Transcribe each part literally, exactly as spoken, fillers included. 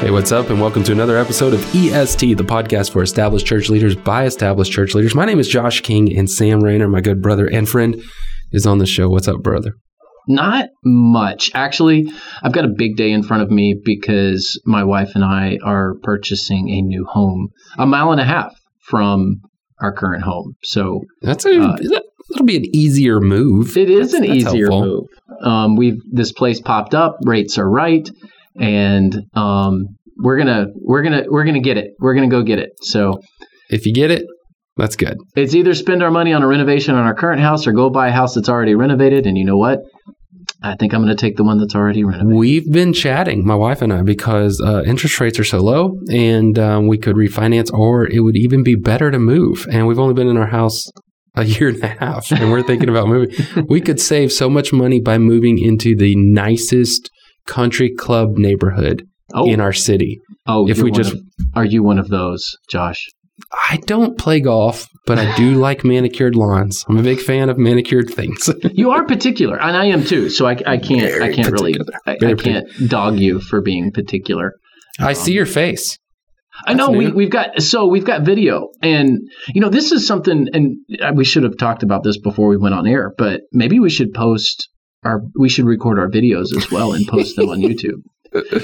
Hey, what's up, and welcome to another episode of E S T, the podcast for established church leaders by established church leaders. My name is Josh King, and Sam Rainer, my good brother and friend, is on the show. What's up, brother? Not much. Actually, I've got a big day in front of me because my wife and I are purchasing a new home a mile and a half from our current home. So that's a... Uh, It'll be an easier move. It is that's, an that's easier helpful. move. Um, we've this place popped up. Rates are right, and um, we're gonna we're gonna we're gonna get it. We're gonna go get it. So, if you get it, that's good. It's either spend our money on a renovation on our current house or go buy a house that's already renovated. And you know what? I think I'm going to take the one that's already renovated. We've been chatting, my wife and I, because uh, interest rates are so low, and um, we could refinance, or it would even be better to move. And we've only been in our house a year and a half, and we're thinking about moving. We could save so much money by moving into the nicest country club neighborhood oh. in our city. Oh, if we just of, are you one of those, Josh? I don't play golf, but I do like manicured lawns. I'm a big fan of manicured things. You are particular, and I am too. So I, I can't, Very I can't particular. really, I, I can't dog you for being particular. I um, see your face. I know we, we've got, so we've got video, and, you know, this is something, and we should have talked about this before we went on air, but maybe we should post our, we should record our videos as well and post them on YouTube.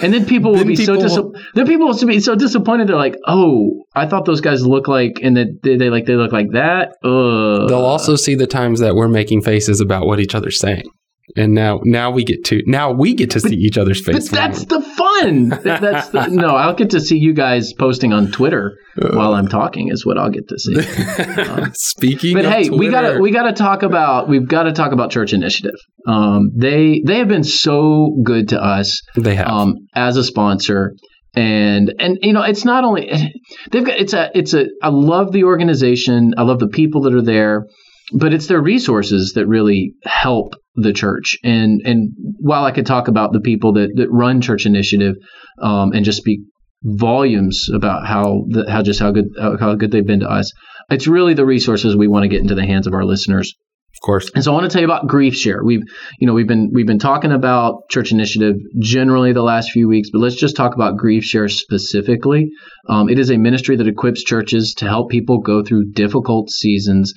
And then people will then be people, so, dis- then people will be so disappointed. They're like, oh, I thought those guys look like, and that they, they like, they look like that. Uh. They'll also see the times that we're making faces about what each other's saying. And now, now we get to now we get to but, see each other's faces. But that's the fun. That's the, no, I'll get to see you guys posting on Twitter uh, while I'm talking. Is what I'll get to see. Uh, Speaking, but of hey, Twitter. we gotta we gotta talk about we've got to talk about Church Initiative. Um, they they have been so good to us. They have um, as a sponsor, and and you know it's not only they've got it's a it's a I love the organization. I love the people that are there. But it's their resources that really help the church. And and while I could talk about the people that, that run Church Initiative um, and just speak volumes about how the, how just how good how good they've been to us, it's really the resources we want to get into the hands of our listeners. Of course. And so I want to tell you about GriefShare. We've you know we've been we've been talking about Church Initiative generally the last few weeks, but let's just talk about GriefShare specifically. Um, it is a ministry that equips churches to help people go through difficult seasons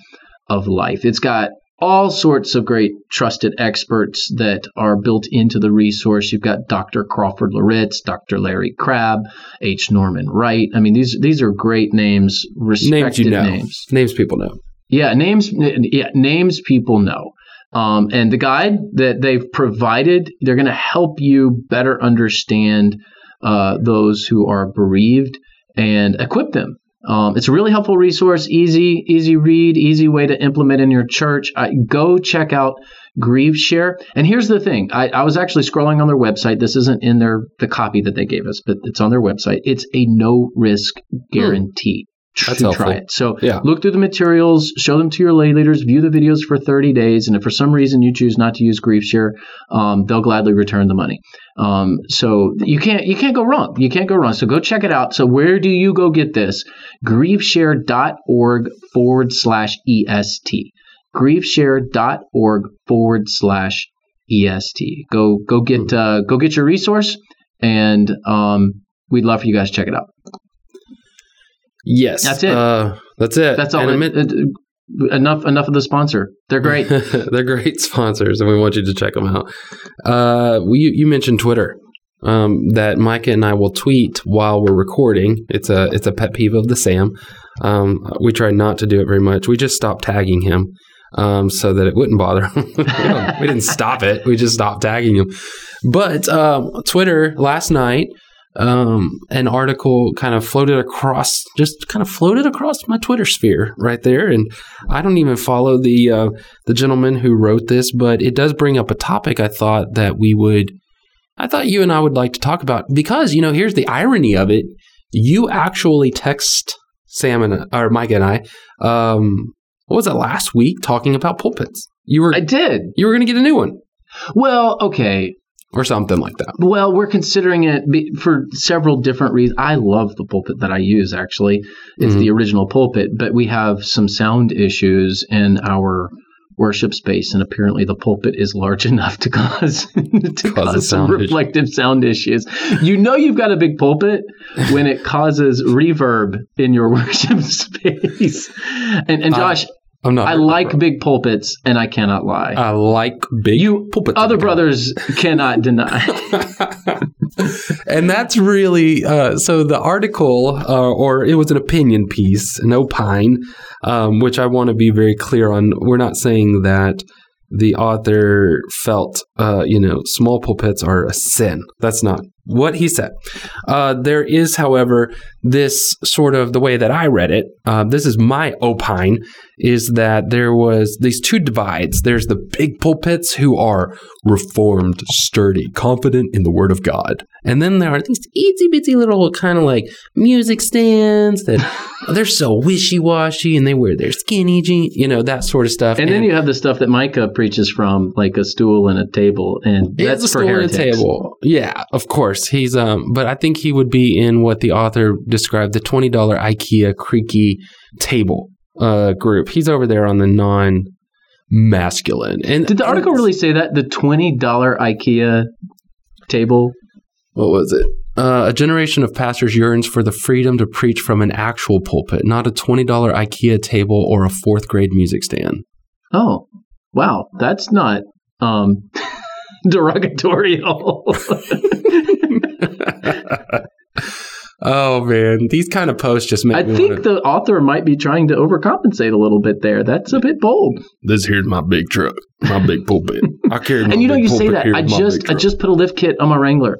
of life. It's got all sorts of great trusted experts that are built into the resource. You've got Doctor Crawford Loritz, Doctor Larry Crabb, H. Norman Wright. I mean, these these are great names, respected names. You know. Names, names people know. Yeah, names. Yeah, names people know. Um, and the guide that they've provided, they're going to help you better understand uh, those who are bereaved and equip them. Um, it's a really helpful resource, easy, easy read, easy way to implement in your church. I, go check out GriefShare. And here's the thing. I, I was actually scrolling on their website. This isn't in their the copy that they gave us, but it's on their website. It's a no-risk guarantee. Mm. That's helpful. Try it. So yeah. Look through the materials, show them to your lay leaders, view the videos for thirty days, and if for some reason you choose not to use GriefShare, um, they'll gladly return the money. Um, so you can't you can't go wrong. You can't go wrong. So go check it out. So where do you go get this? GriefShare.org forward slash EST. GriefShare.org forward slash EST. Go go get uh, go get your resource, and um, we'd love for you guys to check it out. Yes. That's it. Uh, that's it. That's all. It, it, enough Enough of the sponsor. They're great. They're great sponsors, and we want you to check them out. Uh, we, you mentioned Twitter, um, that Micah and I will tweet while we're recording. It's a it's a pet peeve of the Sam. Um, we try not to do it very much. We just stopped tagging him um, so that it wouldn't bother him. we, we didn't stop it. We just stopped tagging him. But um, Twitter last night, Um, an article kind of floated across, just kind of floated across my Twitter sphere right there. And I don't even follow the uh, the gentleman who wrote this, but it does bring up a topic I thought that we would, I thought you and I would like to talk about because, you know, here's the irony of it. You actually text Sam and or Mike and I um, what was it, last week talking about pulpits? You were I did. You were going to get a new one. Well, okay. Or something like that. Well, we're considering it for several different reasons. I love the pulpit that I use, actually. It's mm-hmm. the original pulpit, but we have some sound issues in our worship space, and apparently the pulpit is large enough to cause to cause some reflective sound issues. You know you've got a big pulpit when it causes reverb in your worship space. And, and Josh... Uh, I'm not I like bro. big pulpits, and I cannot lie. I like big you, pulpits. Other brothers cannot deny. And that's really, uh, so the article, uh, or it was an opinion piece, an opine, um, which I want to be very clear on. We're not saying that the author felt, uh, you know, small pulpits are a sin. That's not what he said. Uh, there is, however, this sort of the way that I read it. Uh, this is my opine, is that there was these two divides. There's the big pulpits who are reformed, sturdy, confident in the word of God. And then there are these itsy bitsy little kind of like music stands that they're so wishy-washy and they wear their skinny jeans, you know, that sort of stuff. And, and then you have the stuff that Micah preaches from, like a stool and a table. And that's a for stool heretics. And a table. Yeah, of course. He's, um, but I think he would be in what the author described, the twenty dollar IKEA creaky table uh, group. He's over there on the non-masculine. And did the article really say that? The twenty dollar IKEA table? What was it? Uh, a generation of pastors yearns for the freedom to preach from an actual pulpit, not a twenty dollar IKEA table or a fourth grade music stand. Oh, wow. That's not um, derogatorial. Oh, man. These kind of posts just make I me I think wanna... the author might be trying to overcompensate a little bit there. That's a bit bold. This here's my big truck, my big pulpit. I carry my and you know, you say that. I just I just put a lift kit on my Wrangler.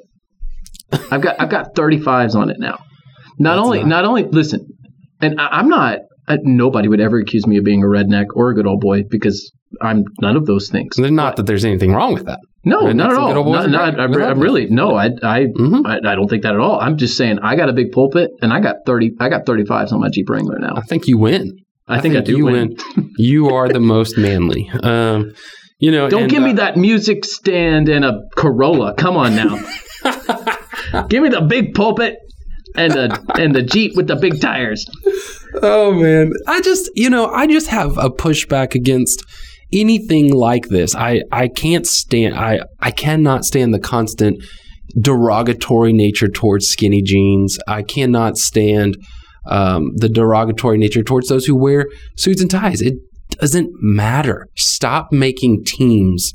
I've got I've got thirty-fives on it now. Not That's only not... not only listen, and I, I'm not I, nobody would ever accuse me of being a redneck or a good old boy because I'm none of those things. Not but, that there's anything wrong with that. No, rednecks not at all. Not, not, I'm, I'm really no. I I, mm-hmm. I I don't think that at all. I'm just saying I got a big pulpit and I got thirty. I got thirty-fives on my Jeep Wrangler now. I think you win. I, I think, think I do you win. win. You are the most manly. Um, you know. Don't and, give uh, me that music stand and a Corolla. Come on now. Give me the big pulpit and the and the Jeep with the big tires. Oh man, I just you know I just have a pushback against anything like this. I, I can't stand I, I cannot stand the constant derogatory nature towards skinny jeans. I cannot stand um, the derogatory nature towards those who wear suits and ties. It doesn't matter. Stop making teams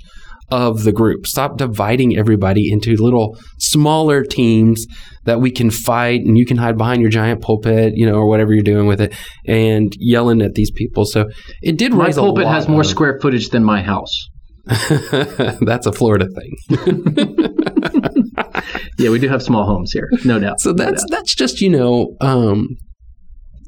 of the group. Stop dividing everybody into little smaller teams that we can fight and you can hide behind your giant pulpit, you know, or whatever you're doing with it and yelling at these people. So it did raise a lot. My pulpit has more square footage than my house. That's a Florida thing. Yeah, we do have small homes here, no doubt. So that's that's just, you know, um,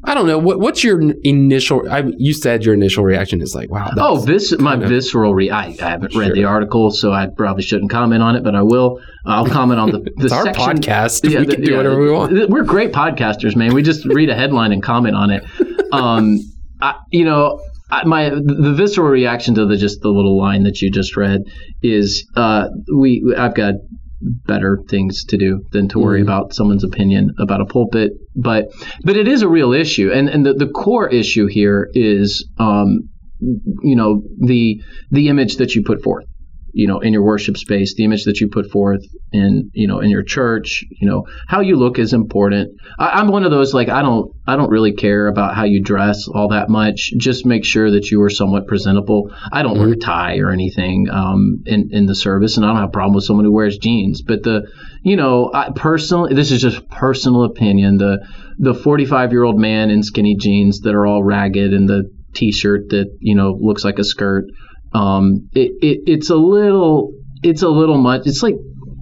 I don't know. What, what's your initial? I, you said your initial reaction is like, wow. Oh, this my of, visceral reaction. I haven't read sure. the article, so I probably shouldn't comment on it, but I will. I'll comment on the. the it's section. Our podcast. Yeah, we the, can do yeah, whatever we want. We're great podcasters, man. We just read a headline and comment on it. Um, I, you know, I, my the visceral reaction to the just the little line that you just read is uh, we. I've got better things to do than to worry mm-hmm. about someone's opinion about a pulpit. But but it is a real issue. And and the, the core issue here is, um, you know, the the image that you put forth, you know, in your worship space, the image that you put forth in, you know, in your church, you know, how you look is important. I, I'm one of those, like, I don't I don't really care about how you dress all that much. Just make sure that you are somewhat presentable. I don't mm-hmm. wear a tie or anything um, in, in the service, and I don't have a problem with someone who wears jeans. But the, you know, I personally, this is just personal opinion, the the forty-five-year-old man in skinny jeans that are all ragged and the T-shirt that, you know, looks like a skirt, Um, it, it it's a little it's a little much. It's like,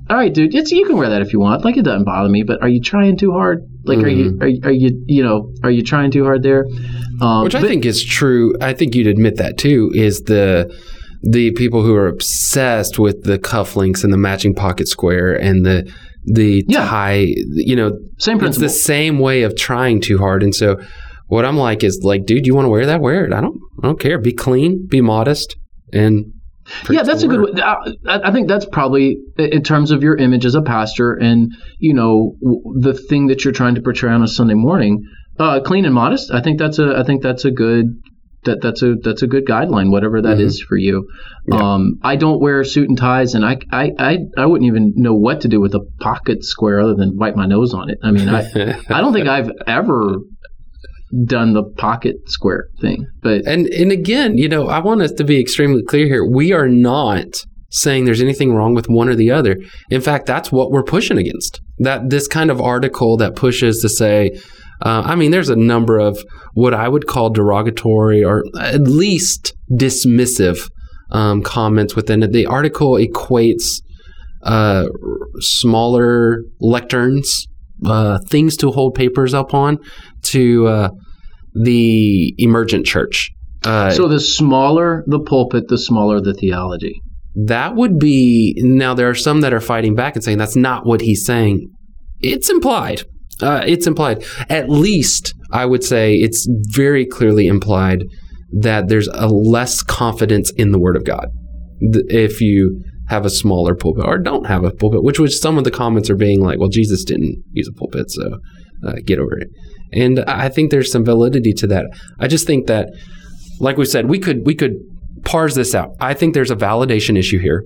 all right, dude, it's you can wear that if you want. Like, it doesn't bother me. But are you trying too hard? Like, mm-hmm. are you are you, are you you know are you trying too hard there? Um, Which I but, think is true. I think you'd admit that too. Is the the people who are obsessed with the cufflinks and the matching pocket square and the the yeah. tie? You know, same principle. It's the same way of trying too hard, and so. what I'm like is like, dude, you want to wear that? Wear it. I don't, I don't care. Be clean, be modest, and yeah, that's a good way. I, I think that's probably in terms of your image as a pastor, and you know the thing that you're trying to portray on a Sunday morning, uh, clean and modest. I think that's a, I think that's a good. That that's a that's a good guideline, whatever that mm-hmm. is for you. Yeah. Um, I don't wear suit and ties, and I, I, I, I wouldn't even know what to do with a pocket square other than wipe my nose on it. I mean, I I don't think I've ever done the pocket square thing. But and and again, you know, I want us to be extremely clear here. We are not saying there's anything wrong with one or the other. In fact, that's what we're pushing against. That this kind of article that pushes to say. Uh, I mean, there's a number of what I would call derogatory or at least dismissive um, comments within it. The article equates uh, smaller lecterns, uh, things to hold papers up on, to uh, the emergent church. Uh, so the smaller the pulpit, the smaller the theology. That would be, now there are some that are fighting back and saying that's not what he's saying. It's implied. Uh, it's implied. At least, I would say it's very clearly implied that there's a less confidence in the Word of God th- if you have a smaller pulpit or don't have a pulpit, which was some of the comments are being like, well, Jesus didn't use a pulpit, so uh, get over it. And I think there's some validity to that. I just think that, like we said, we could we could parse this out. I think there's a validation issue here.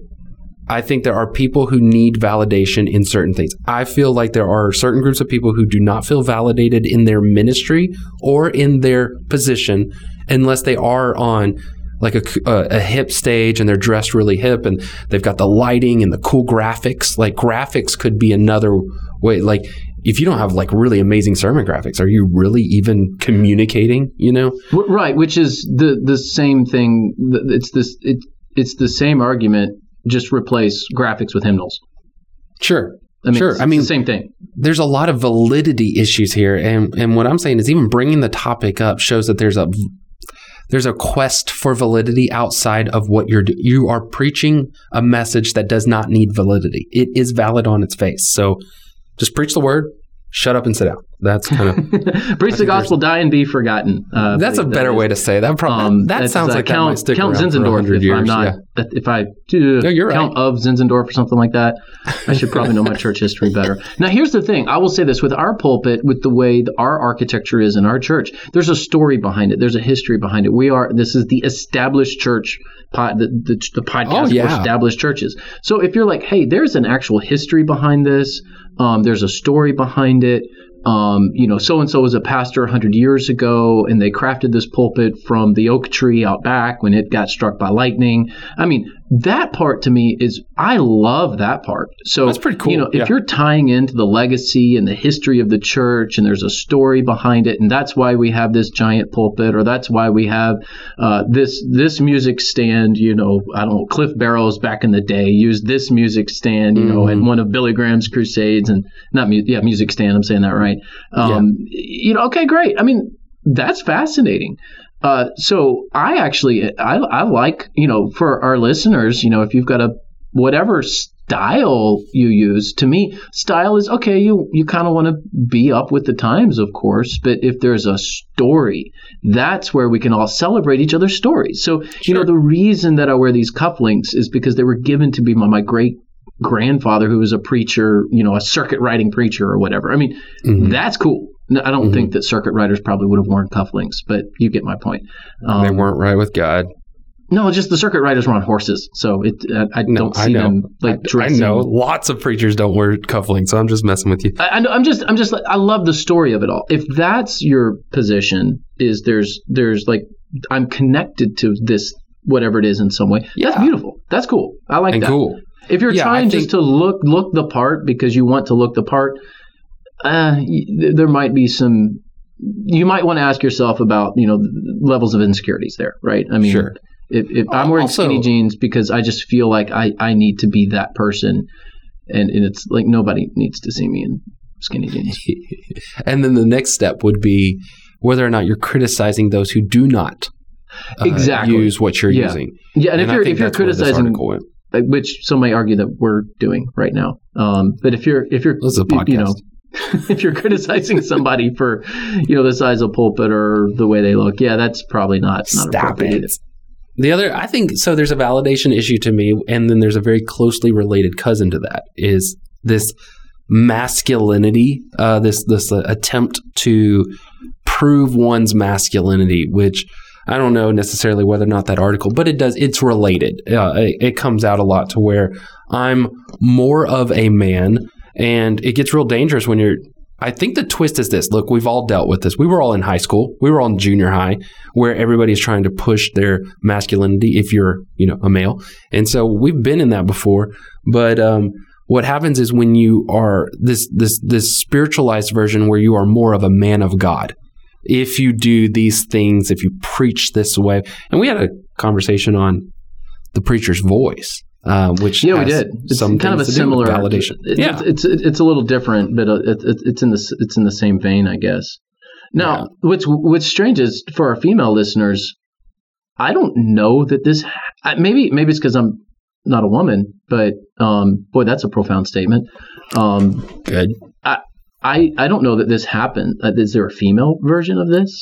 I think there are people who need validation in certain things. I feel like there are certain groups of people who do not feel validated in their ministry or in their position unless they are on like a, a, a hip stage and they're dressed really hip and they've got the lighting and the cool graphics. Like graphics could be another way. Like if you don't have like really amazing sermon graphics, are you really even communicating, you know? Right, which is the, the same thing. It's this. It, it's the same argument. Just replace graphics with hymnals. Sure. I mean, sure. It's, I mean, it's the same thing. There's a lot of validity issues here. And, and what I'm saying is even bringing the topic up shows that there's a there's a quest for validity outside of what you're doing. You are preaching a message that does not need validity. It is valid on its face. So just preach the word, shut up and sit down. That's kind of... preach the gospel, die and be forgotten. Uh, that's a better that way to say that. Probably, um, that sounds uh, like count, that might stick count around Zinzendorf, for one hundred years. I'm not, yeah. If I do no, you're count right. of Zinzendorf or something like that, I should probably know my church history better. Now, here's the thing. I will say this. With our pulpit, with the way the, our architecture is in our church, there's a story behind it. There's a history behind it. We are... This is the established church, pod, the, the, the podcast oh, yeah. for established churches. So if you're like, hey, there's an actual history behind this. Um, there's a story behind it. Um, you know, so-and-so was a pastor one hundred years ago, and they crafted this pulpit from the oak tree out back when it got struck by lightning. I mean, that part to me is – I love that part. So, that's pretty cool. You know, yeah. if you're tying into the legacy and the history of the church and there's a story behind it, and that's why we have this giant pulpit or that's why we have uh, this this music stand, you know, I don't know, Cliff Barrows back in the day used this music stand, you mm-hmm. know, at one of Billy Graham's crusades and – not mu- – yeah, music stand, I'm saying that right. Um, yeah. You know, okay, great. I mean, that's fascinating. Uh, so I actually, I, I like, you know, for our listeners, you know, if you've got a, whatever style you use, to me, style is, okay, you, you kind of want to be up with the times, of course, but if there's a story, that's where we can all celebrate each other's stories. So, sure. you know, the reason that I wear these cufflinks is because they were given to me by my great grandfather who was a preacher, you know, a circuit riding preacher or whatever. I mean, mm-hmm. that's cool. No, I don't mm-hmm. think that circuit riders probably would have worn cufflinks, but you get my point. Um, they weren't right with God. No, just the circuit riders were on horses, so it. I, I no, don't see I them like I, dressing. I know lots of preachers don't wear cufflinks, so I'm just messing with you. I, I know, I'm just, I'm just. I love the story of it all. If that's your position, is there's, there's like, I'm connected to this, whatever it is, in some way. Yeah. That's beautiful. That's cool. I like and that. Cool. If you're yeah, trying I just think... to look, look the part because you want to look the part. Uh, there might be some – you might want to ask yourself about, you know, levels of insecurities there, right? I mean, sure. if, if I'm wearing also, skinny jeans because I just feel like I, I need to be that person, and, and it's like nobody needs to see me in skinny jeans. And then the next step would be whether or not you're criticizing those who do not uh, exactly. use what you're yeah. using. Yeah, and, and if you're, if you're criticizing – which some may argue that we're doing right now. Um, but if you're – if you're this is a podcast. You know, if you're criticizing somebody for, you know, the size of pulpit or the way they look, yeah, that's probably not, not appropriate. It. The other, I think, so there's a validation issue to me, and then there's a very closely related cousin to that, is this masculinity, uh, this this uh, attempt to prove one's masculinity, which I don't know necessarily whether or not that article, but it does, it's related. Uh, it, it comes out a lot to where I'm more of a man, and it gets real dangerous when you're, I think the twist is this. Look, we've all dealt with this. We were all in high school. We were all in junior high, where everybody's trying to push their masculinity if you're, you know, a male. And so we've been in that before. But um, what happens is when you are this this this spiritualized version where you are more of a man of God. If you do these things, if you preach this way. And we had a conversation on the preacher's voice. Uh, which yeah, we did. It's kind of a similar validation. It, yeah, it's, it's it's a little different, but it, it, it's in the it's in the same vein, I guess. Now, yeah. what's what's strange is for our female listeners, I don't know that this. Maybe maybe it's because I'm not a woman, but um, boy, that's a profound statement. Um, Good. I, I I don't know that this happened. Uh, is there a female version of this?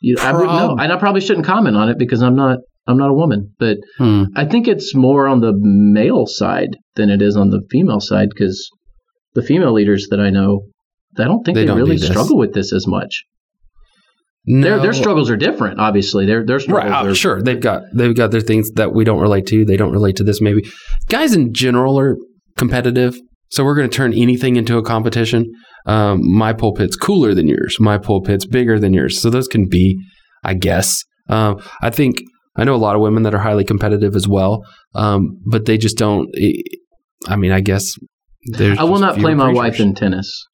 You, I wouldn't know, and I probably shouldn't comment on it because I'm not. I'm not a woman, but hmm. I think it's more on the male side than it is on the female side, because the female leaders that I know, I don't think they, they don't really struggle with this as much. No. Their their struggles are different, obviously. Their their struggles right, are sure they've got they've got their things that we don't relate to. They don't relate to this. Maybe guys in general are competitive, so we're going to turn anything into a competition. Um, my pulpit's cooler than yours. My pulpit's bigger than yours. So those can be, I guess. Um, I think. I know a lot of women that are highly competitive as well, um, but they just don't. I mean, I guess. I will not play my preachers. wife in tennis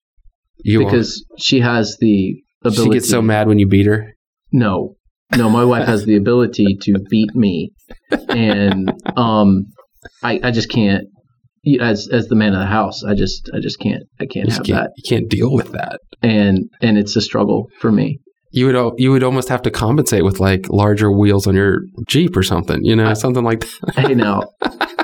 you because won't. She has the ability. She gets so mad when you beat her? No. No, my wife has the ability to beat me. And um, I, I just can't. As as the man of the house, I just I just can't. I can't you have can't, that. You can't deal with that. And and it's a struggle for me. You would you would almost have to compensate with like larger wheels on your Jeep or something, you know, I, something like that. Hey, now,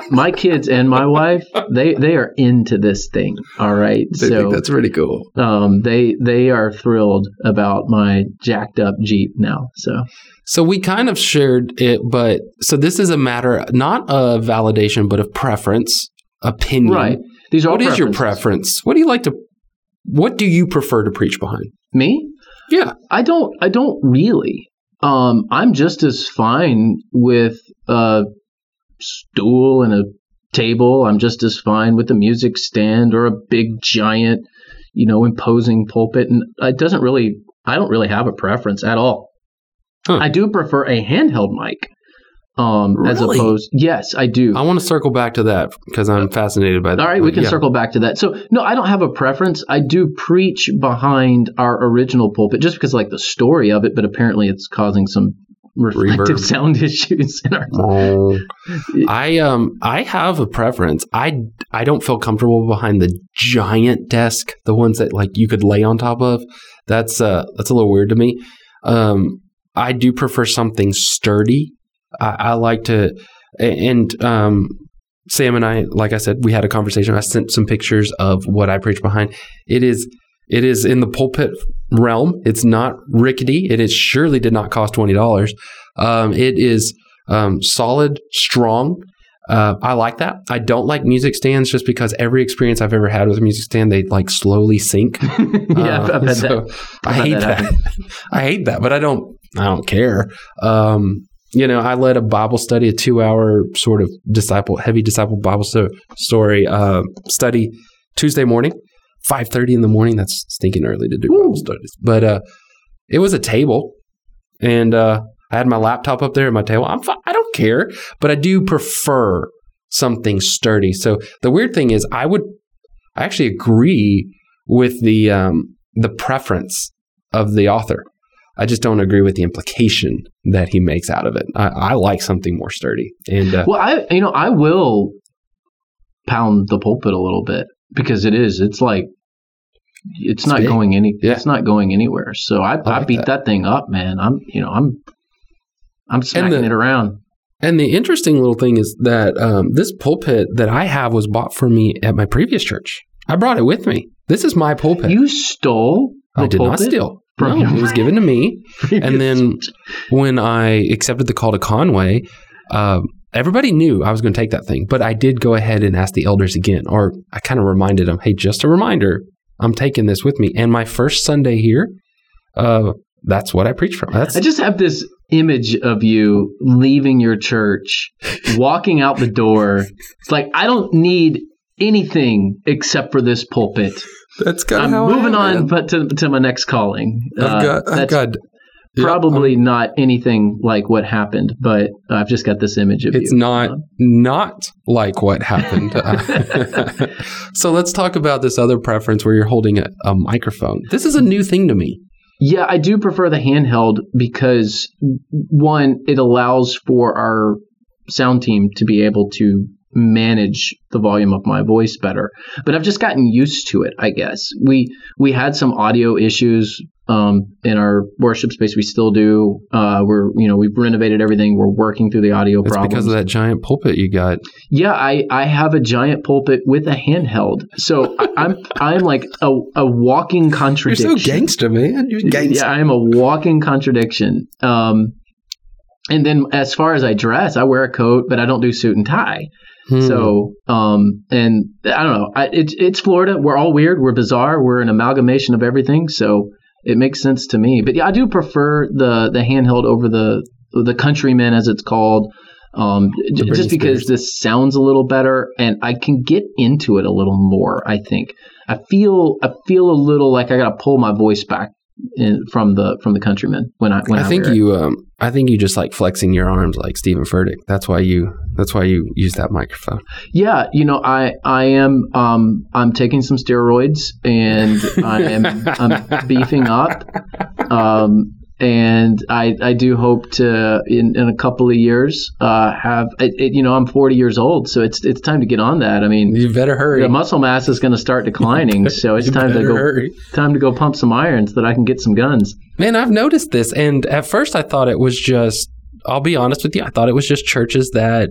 my kids and my wife, they, they are into this thing. All right, they so think that's really cool. Um, they they are thrilled about my jacked up Jeep now. So, so we kind of shared it, but so this is a matter not of validation, but of preference, opinion. Right. These are what is your preference? What do you like to? What do you prefer to preach behind? Me? Yeah, I don't. I don't really. Um, I'm just as fine with a stool and a table. I'm just as fine with a music stand or a big giant, you know, imposing pulpit. And it doesn't really. I don't really have a preference at all. Huh. I do prefer a handheld mic. Um, really? As opposed, yes, I do. I want to circle back to that because I'm fascinated by that. All right, we can yeah. circle back to that. So, no, I don't have a preference. I do preach behind our original pulpit just because I like the story of it, but apparently it's causing some reflective Reverb. sound issues in our. Oh. I um I have a preference. I I don't feel comfortable behind the giant desk, the ones that like you could lay on top of. That's uh that's a little weird to me. Um, I do prefer something sturdy. I, I like to, and um, Sam and I, like I said, we had a conversation. I sent some pictures of what I preach behind. It is, it is in the pulpit realm. It's not rickety. It is surely did not cost twenty dollars. Um, it is um, solid, strong. Uh, I like that. I don't like music stands just because every experience I've ever had with a music stand, they like slowly sink. yeah, uh, I've had so that. I've I hate that. that. I hate that, but I don't. I don't care. Um, You know, I led a Bible study, a two-hour sort of disciple, heavy disciple Bible so, story uh, study Tuesday morning, five thirty in the morning. That's stinking early to do Ooh. Bible studies, but uh, it was a table, and uh, I had my laptop up there at my table. I'm fi- I don't care, but I do prefer something sturdy. So the weird thing is, I would I actually agree with the um, the preference of the author. I just don't agree with the implication that he makes out of it. I, I like something more sturdy. And uh, well, I you know I will pound the pulpit a little bit because it is. It's like it's, it's not big. going any. Yeah. It's not going anywhere. So I, I, like I beat that. that thing up, man. I'm you know I'm I'm smacking the, it around. And the interesting little thing is that um, this pulpit that I have was bought for me at my previous church. I brought it with me. This is my pulpit. You stole the I did pulpit? Not steal. No, it was given to me. And then when I accepted the call to Conway, uh, everybody knew I was going to take that thing. But I did go ahead and ask the elders again, or I kind of reminded them, hey, just a reminder, I'm taking this with me. And my first Sunday here, uh, that's what I preached from. That's- I just have this image of you leaving your church, walking out the door. It's like, I don't need anything except for this pulpit. That's kind of how I'm moving on, but to to my next calling. I've got, uh, I've that's got, probably yeah, not anything like what happened, but I've just got this image of it's you. It's not not like what happened. So let's talk about this other preference where you're holding a, a microphone. This is a new thing to me. Yeah, I do prefer the handheld because, one, it allows for our sound team to be able to manage the volume of my voice better, but I've just gotten used to it, I guess. We we had some audio issues um, in our worship space. We still do. Uh, we're you know we've renovated everything. We're working through the audio it's problems. It's because of that giant pulpit you got. Yeah, I, I have a giant pulpit with a handheld, so I, I'm I'm like a a walking contradiction. You're so gangster, man. You're gangster. Yeah, I'm a walking contradiction. Um, and then as far as I dress, I wear a coat, but I don't do suit and tie. Hmm. So, um, and I don't know, I, it, it's Florida. We're all weird. We're bizarre. We're an amalgamation of everything. So it makes sense to me, but yeah, I do prefer the, the handheld over the, the Countryman, as it's called. Um, j- just because this sounds a little better and I can get into it a little more. I think I feel, I feel a little like I got to pull my voice back in, from the, from the Countryman when I, when I, I think you, it. um, I think you just like flexing your arms like Stephen Furtick. That's why you that's why you use that microphone. Yeah, you know, I I am um, I'm taking some steroids and I am I'm beefing up. Um, and I I do hope to in, in a couple of years uh, have it, it, you know, I'm forty years old, so it's it's time to get on that. I mean, you better hurry. The muscle mass is going to start declining, so it's time to go hurry. time to go pump some iron so that I can get some guns. Man, I've noticed this, and at first I thought it was just, I'll be honest with you, I thought it was just churches that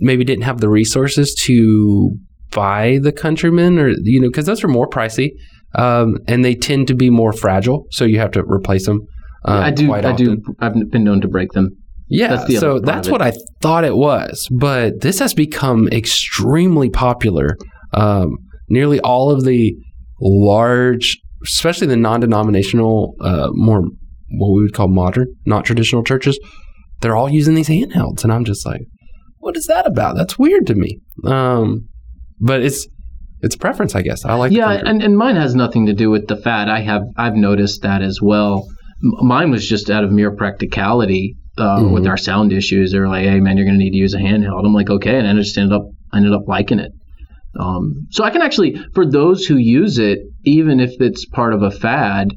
maybe didn't have the resources to buy the Countryman, or, you know, because those are more pricey, um, and they tend to be more fragile, so you have to replace them uh, I do, quite I often. do, I've been known to break them. Yeah, that's so that's what I thought it was, but this has become extremely popular. Um, nearly all of the large, especially the non-denominational, uh, more what we would call modern, not traditional churches, they're all using these handhelds. And I'm just like, what is that about? That's weird to me. Um, but it's it's preference, I guess. I like Yeah, and, and mine has nothing to do with the fad. I have, I've noticed that as well. M- mine was just out of mere practicality uh, mm-hmm. with our sound issues. They were like, hey, man, you're going to need to use a handheld. I'm like, okay. And I just ended up, ended up liking it. Um, so I can actually, for those who use it, even if it's part of a fad,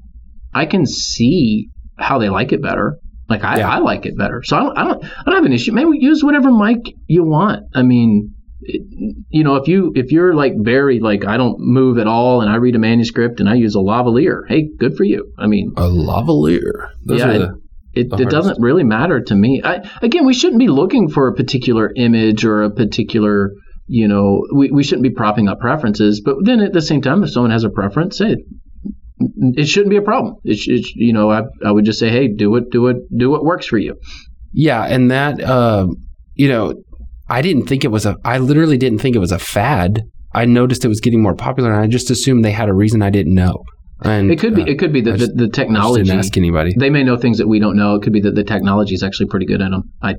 I can see how they like it better. Like I, yeah. I like it better. So I don't, I don't, I don't have an issue. Man, use whatever mic you want. I mean, it, you know, if you, if you're like very, like, I don't move at all and I read a manuscript and I use a lavalier, hey, good for you. I mean, a lavalier. Those yeah, are the- It, it doesn't really matter to me. I, again, we shouldn't be looking for a particular image or a particular, you know, we, we shouldn't be propping up preferences, but then at the same time, if someone has a preference, hey, it shouldn't be a problem. It, it, you know, I I would just say, hey, do it, do it, do what works for you. Yeah, and that, uh, you know, I didn't think it was a, I literally didn't think it was a fad. I noticed it was getting more popular, and I just assumed they had a reason I didn't know. And, it could be. Uh, it could be that the, the technology. I just didn't ask anybody. They may know things that we don't know. It could be that the technology is actually pretty good at them. I.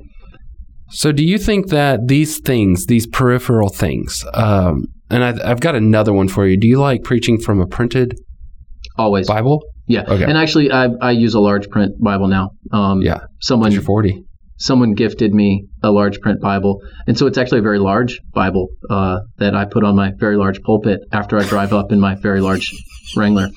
So do you think that these things, these peripheral things, um, and I've, I've got another one for you. Do you like preaching from a printed always Bible? Yeah. Okay. And actually, I, I use a large print Bible now. Um, yeah. Someone you're forty. Someone gifted me a large print Bible. And so it's actually a very large Bible uh, that I put on my very large pulpit after I drive up in my very large Wrangler.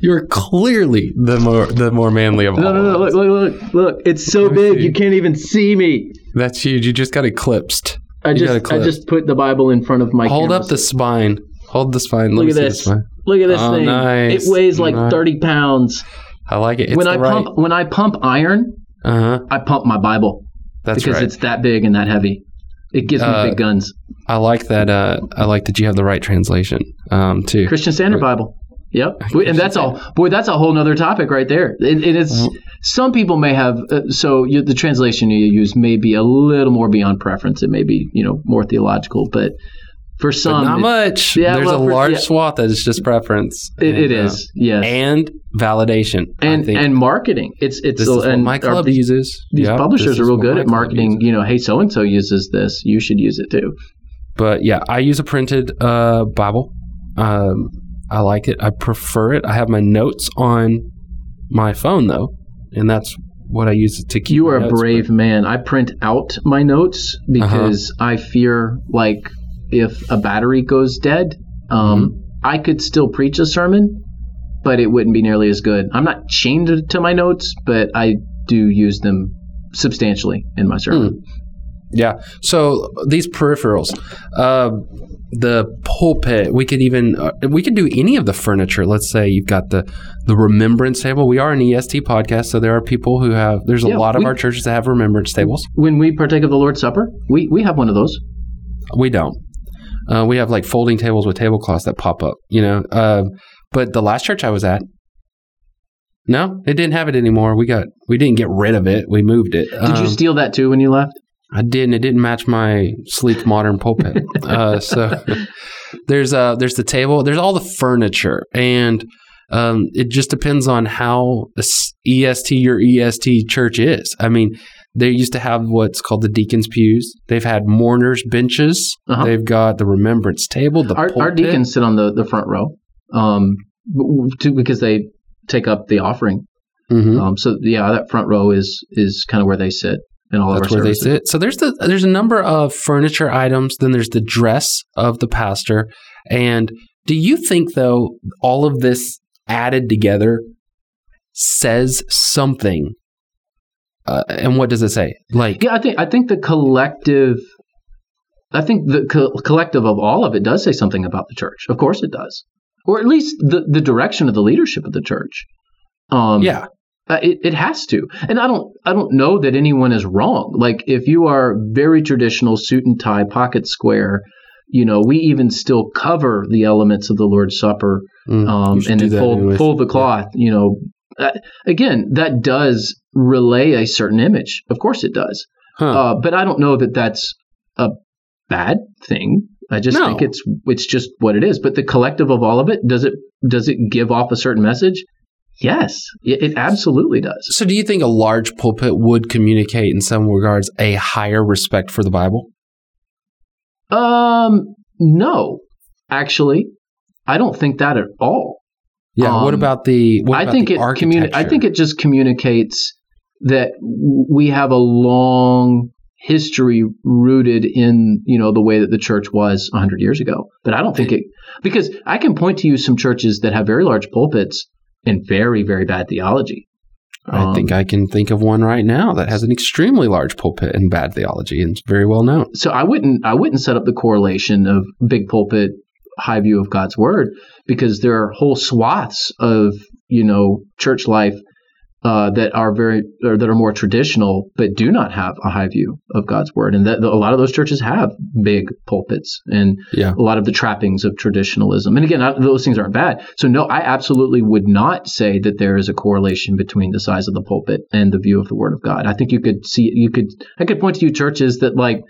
You're clearly the more the more manly of all. No, no, no! Look, look, look, look! It's so big you can't even see me. That's huge. You just got eclipsed. I you just I just put the Bible in front of my. Hold up the spine. Hold the spine. Look Let at this. Look at this oh, thing. Nice. It weighs like nice. thirty pounds. I like it. It's when I right. pump when I pump iron, uh-huh. I pump my Bible. That's because right. Because it's that big and that heavy. It gives uh, me big guns. I like that. Uh, I like that you have the right translation um, too. Christian Standard right. Bible. Yep. And that's all. Boy, that's a whole nother topic right there. And it, it's some people may have uh, so you, the translation you use may be a little more beyond preference. It may be, you know, more theological, but for some, but not much. Yeah, there's well, a for, large yeah. swath that is just preference. It, and, it is. Uh, yes. And validation and and marketing. It's it's this is and what my club our, uses. These yep, publishers are real good at marketing. You know, hey, so and so uses this. You should use it too. But yeah, I use a printed uh, Bible. Um, I like it. I prefer it. I have my notes on my phone, though, and that's what I use to keep You are a brave man. I print out my notes because uh-huh. I fear, like, if a battery goes dead, um, mm-hmm. I could still preach a sermon, but it wouldn't be nearly as good. I'm not chained to my notes, but I do use them substantially in my sermon. Mm. Yeah. So these peripherals, uh, the pulpit, we could even, uh, we could do any of the furniture. Let's say you've got the, the remembrance table. We are an E S T podcast, so there are people who have, there's a yeah, lot of we, our churches that have remembrance tables. When we partake of the Lord's Supper, we, we have one of those. We don't. Uh, we have like folding tables with tablecloths that pop up, you know. Uh, but the last church I was at, no, it didn't have it anymore. We got, we didn't get rid of it. We moved it. Did um, you steal that too when you left? I didn't. It didn't match my sleek modern pulpit. Uh, so there's uh there's the table. There's all the furniture, and um, it just depends on how E S T or E S T church is. I mean, they used to have what's called the deacons' pews. They've had mourners' benches. Uh-huh. They've got the remembrance table. The our, our deacons sit on the, the front row, um, to, because they take up the offering. Mm-hmm. Um, so yeah, that front row is is kind of where they sit. And all That's where services. They sit. So there's the there's a number of furniture items. Then there's the dress of the pastor. And do you think, though, all of this added together says something? Uh, and what does it say? Like, yeah, I think I think the collective, I think the co- collective of all of it does say something about the church. Of course, it does, or at least the the direction of the leadership of the church. Um, yeah. Uh, it, it has to. And I don't I don't know that anyone is wrong. Like, if you are very traditional suit and tie, pocket square, you know, we even still cover the elements of the Lord's Supper mm, um, and then fold, fold the cloth, yeah. you know. Uh, again, that does relay a certain image. Of course it does. Huh. Uh, but I don't know that that's a bad thing. I just no. think it's it's just what it is. But the collective of all of it, does it does it give off a certain message? Yes, it absolutely does. So do you think a large pulpit would communicate in some regards a higher respect for the Bible? Um, no, actually, I don't think that at all. Yeah, um, what about the what I about think the it communi- I think it just communicates that we have a long history rooted in, you know, the way that the church was one hundred years ago. But I don't think it – because I can point to you some churches that have very large pulpits and very, very bad theology. Um, I think I can think of one right now that has an extremely large pulpit and bad theology, and it's very well known. So I wouldn't I wouldn't set up the correlation of big pulpit, high view of God's word, because there are whole swaths of, you know, church life uh, that are very or that are more traditional, but do not have a high view of God's word, and that a lot of those churches have big pulpits and yeah. a lot of the trappings of traditionalism. And again, I, those things aren't bad. So no, I absolutely would not say that there is a correlation between the size of the pulpit and the view of the Word of God. I think you could see you could I could point to you churches that like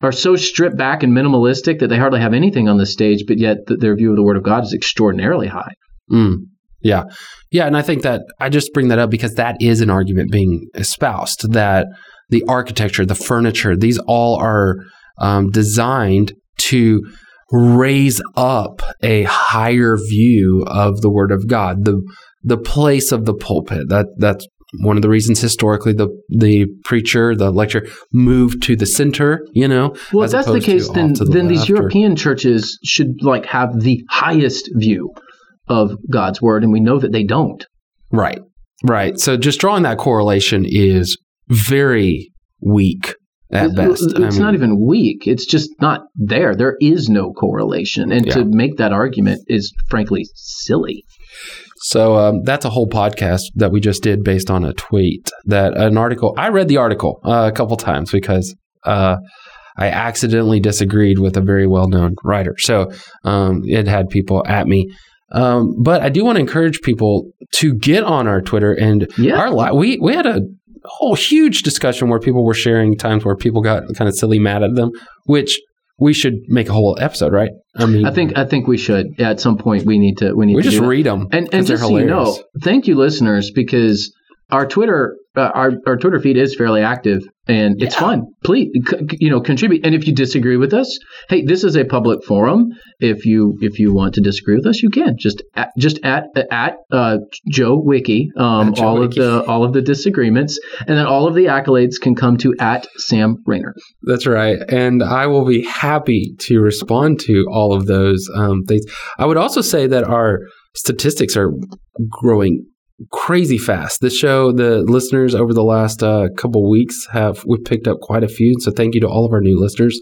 are so stripped back and minimalistic that they hardly have anything on the stage, but yet th- their view of the Word of God is extraordinarily high. Mm. Yeah. Yeah. And I think that I just bring that up because that is an argument being espoused, that the architecture, the furniture, these all are um, designed to raise up a higher view of the Word of God, the the place of the pulpit. That that's one of the reasons historically the the preacher, the lecturer moved to the center, you know. Well, if that's the case, to, then, the then these European churches should like have the highest view of God's word, and we know that they don't. Right, right. So just drawing that correlation is very weak at it's, best. It's I mean, not even weak. It's just not there. There is no correlation. And yeah. to make that argument is frankly silly. So um, that's a whole podcast that we just did based on a tweet that an article. I read the article uh, a couple times because uh, I accidentally disagreed with a very well-known writer. So um, it had people at me. Um, but I do want to encourage people to get on our Twitter. And yeah. our li- we, we had a whole huge discussion where people were sharing times where people got kind of silly mad at them, which we should make a whole episode, right? I mean, I think I think we should. Yeah, at some point, we need to. We need we to just read them, and and just so you know, thank you, listeners, because our Twitter uh, our our Twitter feed is fairly active, and yeah. it's fun. Please, c- you know, contribute. And if you disagree with us, hey, this is a public forum. If you if you want to disagree with us, you can just at, just at at uh, Joe Wiki um, at Joe all Wiki. of the all of the disagreements, and then all of the accolades can come to at Sam Rainer. That's right. And I will be happy to respond to all of those um, things. I would also say that our statistics are growing crazy fast. This show, the listeners over the last uh, couple weeks have, we've picked up quite a few. So thank you to all of our new listeners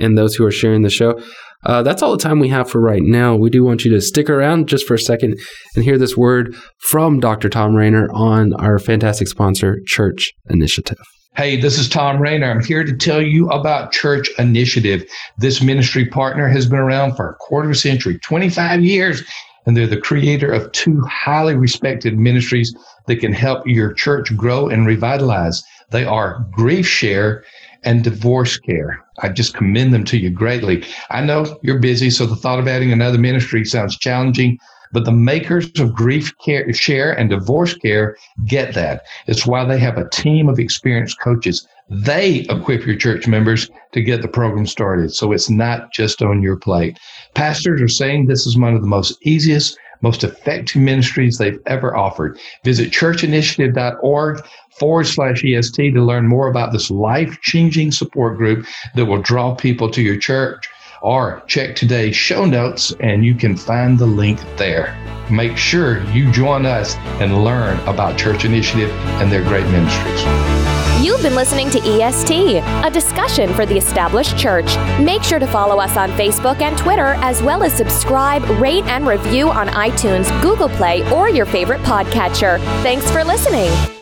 and those who are sharing the show. Uh, that's all the time we have for right now. We do want you to stick around just for a second and hear this word from Doctor Tom Rainer on our fantastic sponsor, Church Initiative. Hey, this is Tom Rainer. I'm here to tell you about Church Initiative. This ministry partner has been around for a quarter century, twenty-five years, and they're the creator of two highly respected ministries that can help your church grow and revitalize. They are GriefShare and DivorceCare. I just commend them to you greatly. I know you're busy, so the thought of adding another ministry sounds challenging, but the makers of GriefShare and DivorceCare get that. It's why they have a team of experienced coaches. They equip your church members to get the program started, so it's not just on your plate. Pastors are saying this is one of the most easiest, most effective ministries they've ever offered. Visit churchinitiative.org forward slash EST to learn more about this life-changing support group that will draw people to your church. Or check today's show notes and you can find the link there. Make sure you join us and learn about Church Initiative and their great ministries. You've been listening to E S T, a discussion for the established church. Make sure to follow us on Facebook and Twitter, as well as subscribe, rate, and review on iTunes, Google Play, or your favorite podcatcher. Thanks for listening.